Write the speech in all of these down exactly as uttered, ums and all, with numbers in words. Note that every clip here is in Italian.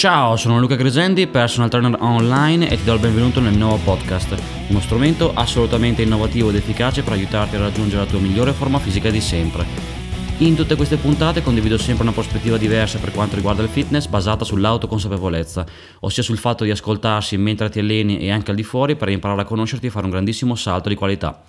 Ciao, sono Luca Grisendi, personal trainer online, e ti do il benvenuto nel nuovo podcast, uno strumento assolutamente innovativo ed efficace per aiutarti a raggiungere la tua migliore forma fisica di sempre. In tutte queste puntate condivido sempre una prospettiva diversa per quanto riguarda il fitness, basata sull'autoconsapevolezza, ossia sul fatto di ascoltarsi mentre ti alleni e anche al di fuori per imparare a conoscerti e fare un grandissimo salto di qualità.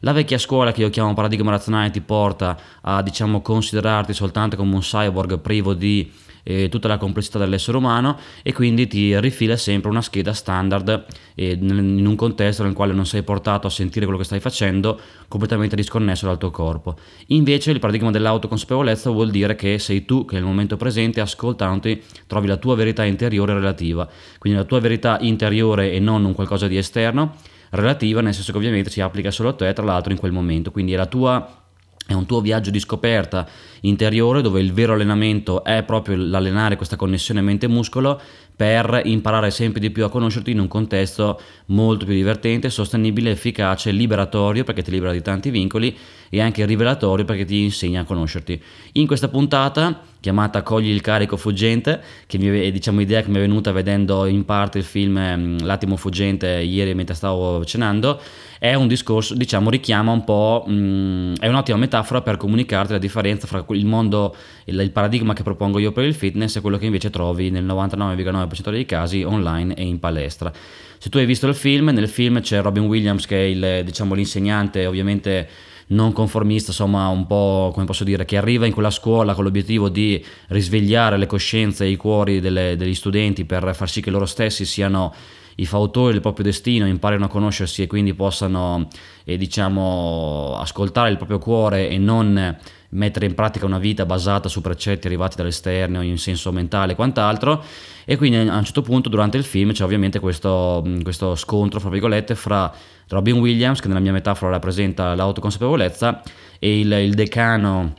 La vecchia scuola, che io chiamo paradigma razionale, ti porta a diciamo considerarti soltanto come un cyborg privo di eh, tutta la complessità dell'essere umano, e quindi ti rifila sempre una scheda standard eh, in un contesto nel quale non sei portato a sentire quello che stai facendo, completamente disconnesso dal tuo corpo. Invece il paradigma dell'autoconsapevolezza vuol dire che sei tu che nel momento presente, ascoltandoti, trovi la tua verità interiore relativa, quindi la tua verità interiore e non un qualcosa di esterno. Relativa, nel senso che ovviamente si applica solo a te, tra l'altro, in quel momento, quindi è la tua è un tuo viaggio di scoperta interiore, dove il vero allenamento è proprio l'allenare questa connessione mente-muscolo per imparare sempre di più a conoscerti in un contesto molto più divertente, sostenibile, efficace, liberatorio, perché ti libera di tanti vincoli, e anche rivelatorio, perché ti insegna a conoscerti. In questa puntata, chiamata Cogli il carico fuggente, che mi è, diciamo, idea che mi è venuta vedendo in parte il film L'attimo fuggente ieri mentre stavo cenando, è un discorso, diciamo, richiama un po', mh, è un'ottima metafora per comunicarti la differenza fra il mondo, il, il paradigma che propongo io per il fitness e quello che invece trovi nel novantanove virgola nove per cento dei casi online e in palestra. Se tu hai visto il film, nel film c'è Robin Williams, che è il, diciamo, l'insegnante, ovviamente non conformista, insomma un po', come posso dire, che arriva in quella scuola con l'obiettivo di risvegliare le coscienze e i cuori delle, degli studenti, per far sì che loro stessi siano i fautori del proprio destino, imparino a conoscersi e quindi possano eh, diciamo ascoltare il proprio cuore e non mettere in pratica una vita basata su precetti arrivati dall'esterno in senso mentale e quant'altro. E quindi a un certo punto durante il film c'è ovviamente questo, questo scontro, fra virgolette, fra Robin Williams, che nella mia metafora rappresenta l'autoconsapevolezza, e il, il decano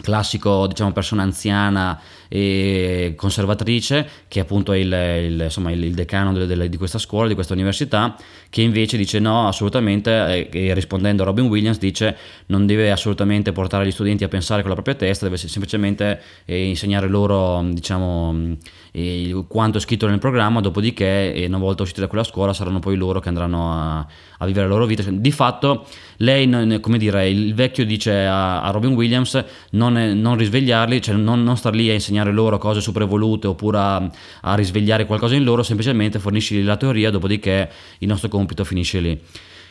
classico, diciamo persona anziana e conservatrice, che appunto è il, il, insomma, il, il decano delle, delle, di questa scuola, di questa università, che invece dice no, assolutamente, e, e rispondendo a Robin Williams dice non deve assolutamente portare gli studenti a pensare con la propria testa, deve semplicemente eh, insegnare loro, diciamo, eh, quanto è scritto nel programma, dopodiché eh, una volta usciti da quella scuola saranno poi loro che andranno a, a vivere la loro vita. Di fatto lei, come dire, il vecchio dice a, a Robin Williams non Non, non risvegliarli, cioè non, non star lì a insegnare loro cose sopravvolute oppure a, a risvegliare qualcosa in loro, semplicemente fornisci la teoria, dopodiché il nostro compito finisce lì.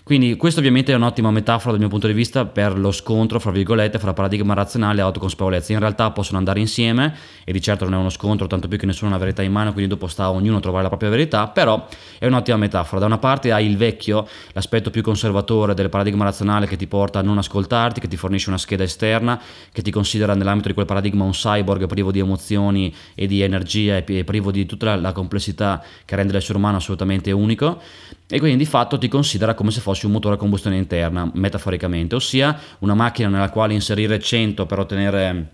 Quindi questa ovviamente è un'ottima metafora dal mio punto di vista per lo scontro, fra virgolette, fra paradigma razionale e autoconsapevolezza. In realtà possono andare insieme, e di certo non è uno scontro, tanto più che nessuno ha una verità in mano, quindi dopo sta a ognuno trovare la propria verità, però è un'ottima metafora. Da una parte hai il vecchio, l'aspetto più conservatore del paradigma razionale, che ti porta a non ascoltarti, che ti fornisce una scheda esterna, che ti considera nell'ambito di quel paradigma un cyborg privo di emozioni e di energia e privo di tutta la, la complessità che rende l'essere umano assolutamente unico, e quindi di fatto ti considera come se fosse un motore a combustione interna, metaforicamente, ossia una macchina nella quale inserire cento per ottenere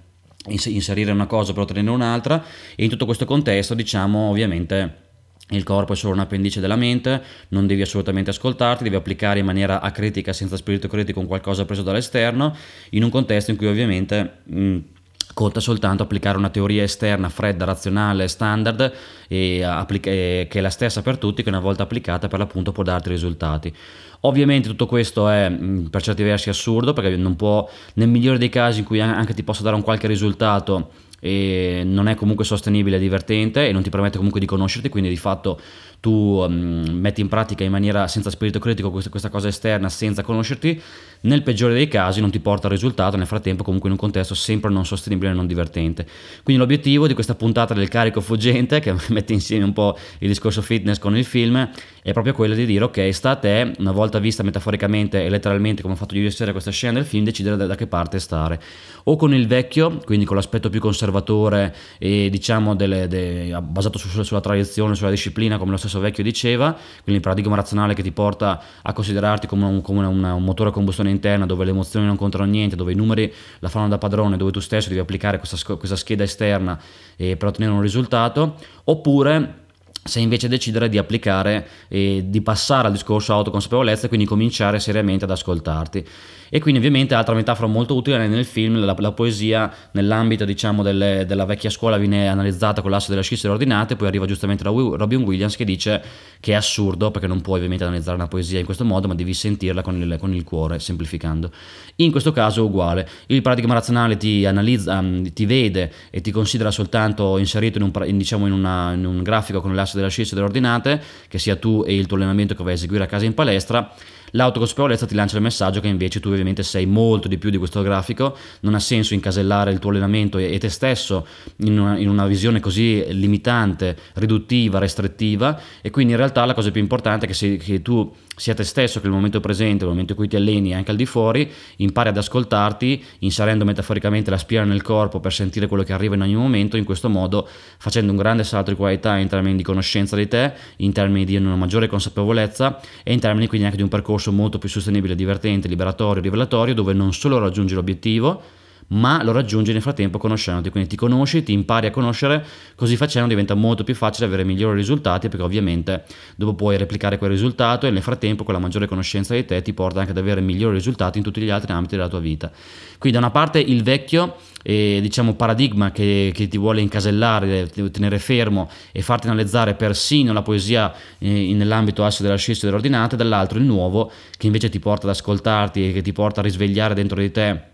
inserire una cosa per ottenere un'altra. E in tutto questo contesto, diciamo, ovviamente il corpo è solo un appendice della mente, non devi assolutamente ascoltarti, devi applicare in maniera acritica, senza spirito critico, un qualcosa preso dall'esterno, in un contesto in cui ovviamente mh, conta soltanto applicare una teoria esterna, fredda, razionale, standard, e applica- e che è la stessa per tutti, che una volta applicata per l'appunto può darti risultati. Ovviamente tutto questo è per certi versi assurdo, perché non può, nel migliore dei casi in cui anche ti possa dare un qualche risultato, e non è comunque sostenibile e divertente, e non ti permette comunque di conoscerti, quindi di fatto tu um, metti in pratica in maniera senza spirito critico questa, questa cosa esterna senza conoscerti. Nel peggiore dei casi non ti porta al risultato, nel frattempo comunque in un contesto sempre non sostenibile e non divertente. Quindi l'obiettivo di questa puntata del carico fuggente, che mette insieme un po' il discorso fitness con il film, è proprio quello di dire ok, sta a te, una volta vista metaforicamente e letteralmente come ho fatto ieri sera questa scena del film, decidere da, da che parte stare, o con il vecchio, quindi con l'aspetto più conservatore e diciamo delle, de, basato su, sulla tradizione, sulla disciplina, come lo stesso vecchio diceva, quindi il paradigma razionale che ti porta a considerarti come un, come una, un motore a combustione interna, dove le emozioni non contano niente, dove i numeri la fanno da padrone, dove tu stesso devi applicare questa, questa scheda esterna eh, per ottenere un risultato. Oppure Se invece decidere di applicare e di passare al discorso autoconsapevolezza, quindi cominciare seriamente ad ascoltarti. E quindi ovviamente altra metafora molto utile nel film, la, la poesia nell'ambito diciamo delle, della vecchia scuola viene analizzata con l'asse delle schizze ordinate, poi arriva giustamente Robin Williams che dice che è assurdo perché non puoi ovviamente analizzare una poesia in questo modo, ma devi sentirla con il, con il cuore, semplificando. In questo caso è uguale, il paradigma razionale ti analizza, ti vede e ti considera soltanto inserito in un, in, diciamo in, una, in un grafico con l'asse della scienza delle ordinate, che sia tu e il tuo allenamento che vai a eseguire a casa in palestra. L'autoconsapevolezza ti lancia il messaggio che invece tu ovviamente sei molto di più di questo grafico, non ha senso incasellare il tuo allenamento e te stesso in una, in una visione così limitante, riduttiva, restrittiva, e quindi in realtà la cosa più importante è che, se, che tu sia te stesso, che il momento presente, il momento in cui ti alleni anche al di fuori, impari ad ascoltarti inserendo metaforicamente la spina nel corpo per sentire quello che arriva in ogni momento, in questo modo facendo un grande salto di qualità in termini di conoscenza di te, in termini di una maggiore consapevolezza e in termini quindi anche di un percorso molto più sostenibile, divertente, liberatorio, rivelatorio, dove non solo raggiungi l'obiettivo ma lo raggiungi nel frattempo conoscendoti, quindi ti conosci, ti impari a conoscere, così facendo diventa molto più facile avere migliori risultati, perché ovviamente dopo puoi replicare quel risultato e nel frattempo con la maggiore conoscenza di te ti porta anche ad avere migliori risultati in tutti gli altri ambiti della tua vita. Quindi da una parte il vecchio E, diciamo paradigma che, che ti vuole incasellare, tenere fermo e farti analizzare persino la poesia eh, nell'ambito asse della scienza dell'ordinata, dall'altro il nuovo che invece ti porta ad ascoltarti e che ti porta a risvegliare dentro di te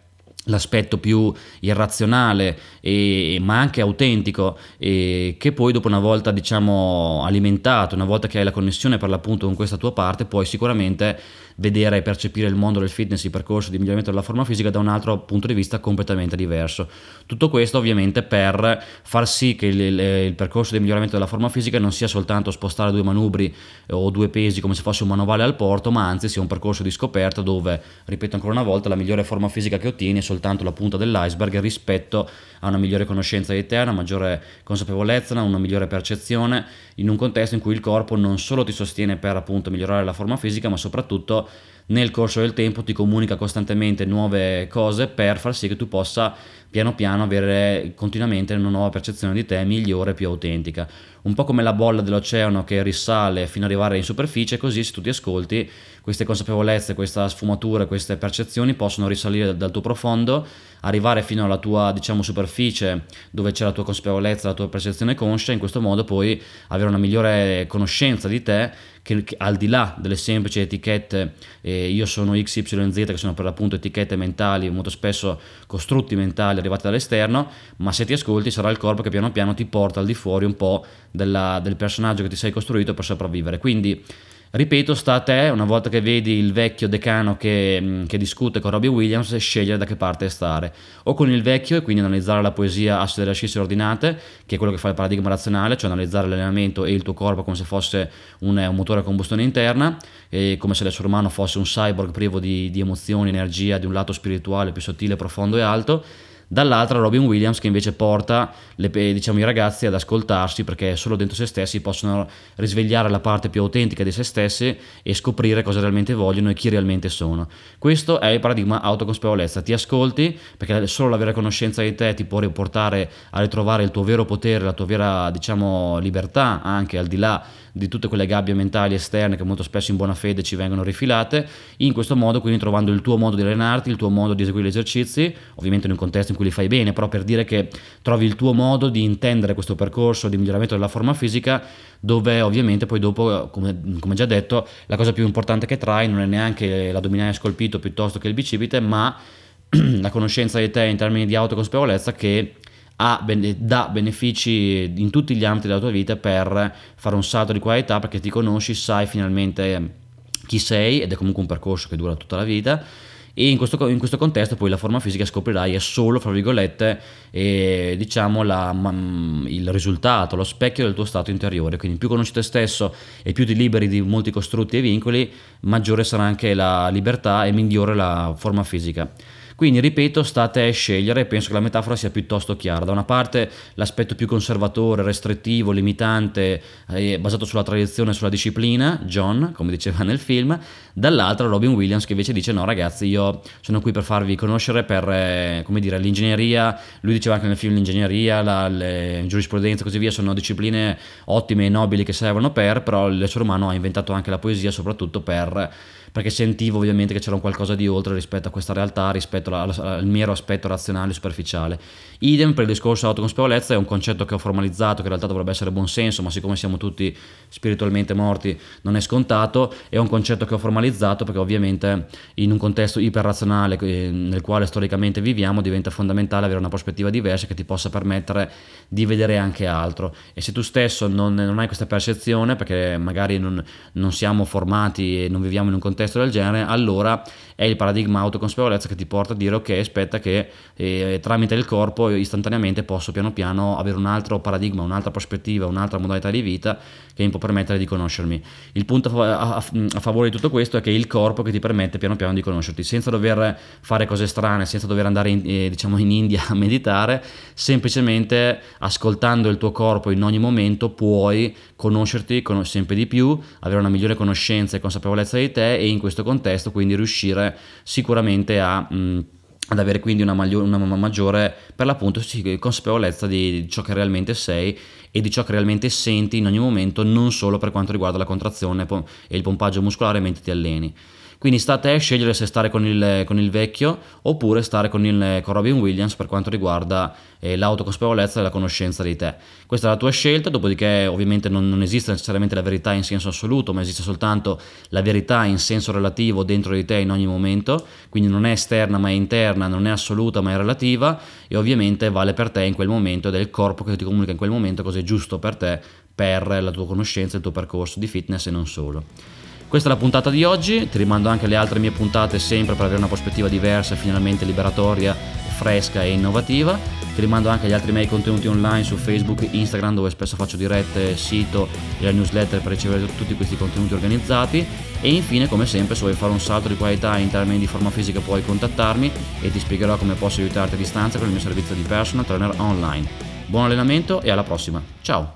l'aspetto più irrazionale e, ma anche autentico, e che poi dopo, una volta diciamo alimentato, una volta che hai la connessione per l'appunto con questa tua parte, puoi sicuramente vedere e percepire il mondo del fitness, il percorso di miglioramento della forma fisica da un altro punto di vista completamente diverso. Tutto questo ovviamente per far sì che il, il, il percorso di miglioramento della forma fisica non sia soltanto spostare due manubri o due pesi come se fosse un manovale al porto, ma anzi sia un percorso di scoperta dove, ripeto ancora una volta, la migliore forma fisica che ottieni è soltanto la punta dell'iceberg rispetto a una migliore conoscenza di te, una maggiore consapevolezza, una migliore percezione, in un contesto in cui il corpo non solo ti sostiene per appunto migliorare la forma fisica, ma soprattutto nel corso del tempo ti comunica costantemente nuove cose per far sì che tu possa piano piano avere continuamente una nuova percezione di te migliore, più autentica, un po' come la bolla dell'oceano che risale fino ad arrivare in superficie. Così, se tu ti ascolti, queste consapevolezze, queste sfumature, queste percezioni possono risalire dal tuo profondo, arrivare fino alla tua diciamo superficie dove c'è la tua consapevolezza, la tua percezione conscia, in questo modo puoi avere una migliore conoscenza di te che, che al di là delle semplici etichette eh, io sono X Y Z, che sono per l'appunto etichette mentali, molto spesso costrutti mentali arrivati dall'esterno, ma se ti ascolti sarà il corpo che piano piano ti porta al di fuori un po' della, del personaggio che ti sei costruito per sopravvivere. Quindi ripeto, sta a te, una volta che vedi il vecchio decano che, che discute con Robbie Williams, scegliere da che parte stare, o con il vecchio e quindi analizzare la poesia asse delle ascisse ordinate, che è quello che fa il paradigma razionale, cioè analizzare l'allenamento e il tuo corpo come se fosse un, un motore a combustione interna, e come se l'essere umano fosse un cyborg privo di, di emozioni, energia, di un lato spirituale più sottile, profondo e alto. Dall'altra Robin Williams che invece porta le, diciamo, i ragazzi ad ascoltarsi, perché solo dentro se stessi possono risvegliare la parte più autentica di se stessi e scoprire cosa realmente vogliono e chi realmente sono. Questo è il paradigma autoconsapevolezza: ti ascolti, perché solo la vera conoscenza di te ti può riportare a ritrovare il tuo vero potere, la tua vera diciamo libertà, anche al di là di tutte quelle gabbie mentali esterne che molto spesso in buona fede ci vengono rifilate. In questo modo quindi, trovando il tuo modo di allenarti, il tuo modo di eseguire gli esercizi, ovviamente in un contesto in cui li fai bene, però per dire che trovi il tuo modo di intendere questo percorso di miglioramento della forma fisica, dove ovviamente poi dopo, come, come già detto, la cosa più importante che trai non è neanche l'addominale scolpito piuttosto che il bicipite, ma la conoscenza di te in termini di autoconsapevolezza che ha, dà benefici in tutti gli ambiti della tua vita per fare un salto di qualità, perché ti conosci, sai finalmente chi sei, ed è comunque un percorso che dura tutta la vita. E in questo, in questo contesto poi la forma fisica, scoprirai, è solo, fra virgolette, eh, diciamo la, m, il risultato, lo specchio del tuo stato interiore. Quindi più conosci te stesso e più ti liberi di molti costrutti e vincoli, maggiore sarà anche la libertà e migliore la forma fisica. Quindi ripeto, state a scegliere, penso che la metafora sia piuttosto chiara: da una parte l'aspetto più conservatore, restrittivo, limitante, eh, basato sulla tradizione e sulla disciplina, John, come diceva nel film, dall'altra Robin Williams che invece dice no ragazzi, io sono qui per farvi conoscere per eh, come dire, l'ingegneria, lui diceva anche nel film l'ingegneria, la le, giurisprudenza e così via, sono discipline ottime e nobili che servono per, però l'essere umano ha inventato anche la poesia soprattutto per, perché sentivo ovviamente che c'era un qualcosa di oltre rispetto a questa realtà, rispetto alla, alla, al mero aspetto razionale e superficiale. Idem per il discorso autoconsapevolezza, è un concetto che ho formalizzato, che in realtà dovrebbe essere buonsenso, ma siccome siamo tutti spiritualmente morti non è scontato, è un concetto che ho formalizzato perché ovviamente in un contesto iperrazionale nel quale storicamente viviamo diventa fondamentale avere una prospettiva diversa che ti possa permettere di vedere anche altro, e se tu stesso non, non hai questa percezione perché magari non, non siamo formati e non viviamo in un contesto del genere, allora è il paradigma autoconsapevolezza che ti porta a dire ok, aspetta che eh, tramite il corpo io istantaneamente posso piano piano avere un altro paradigma, un'altra prospettiva, un'altra modalità di vita che mi può permettere di conoscermi. Il punto a, a, a favore di tutto questo è che è il corpo che ti permette piano piano di conoscerti senza dover fare cose strane, senza dover andare in, eh, diciamo in India a meditare, semplicemente ascoltando il tuo corpo in ogni momento puoi conoscerti con- sempre di più, avere una migliore conoscenza e consapevolezza di te, e in questo contesto quindi riuscire sicuramente a, mh, ad avere quindi una, maglio, una maggiore per l'appunto sì, consapevolezza di, di ciò che realmente sei e di ciò che realmente senti in ogni momento, non solo per quanto riguarda la contrazione e il pompaggio muscolare mentre ti alleni. Quindi sta a te scegliere se stare con il, con il vecchio oppure stare con, il, con Robin Williams per quanto riguarda eh, l'autoconsapevolezza e la conoscenza di te. Questa è la tua scelta, dopodiché ovviamente non, non esiste necessariamente la verità in senso assoluto, ma esiste soltanto la verità in senso relativo dentro di te in ogni momento, quindi non è esterna ma è interna, non è assoluta ma è relativa, e ovviamente vale per te in quel momento ed è il corpo che ti comunica in quel momento cosa è giusto per te, per la tua conoscenza, il tuo percorso di fitness e non solo. Questa è la puntata di oggi, ti rimando anche alle altre mie puntate sempre per avere una prospettiva diversa, finalmente liberatoria, fresca e innovativa. Ti rimando anche agli altri miei contenuti online su Facebook, Instagram, dove spesso faccio dirette, sito e la newsletter per ricevere tutti questi contenuti organizzati. E infine, come sempre, se vuoi fare un salto di qualità in termini di forma fisica puoi contattarmi e ti spiegherò come posso aiutarti a distanza con il mio servizio di personal trainer online. Buon allenamento e alla prossima, ciao!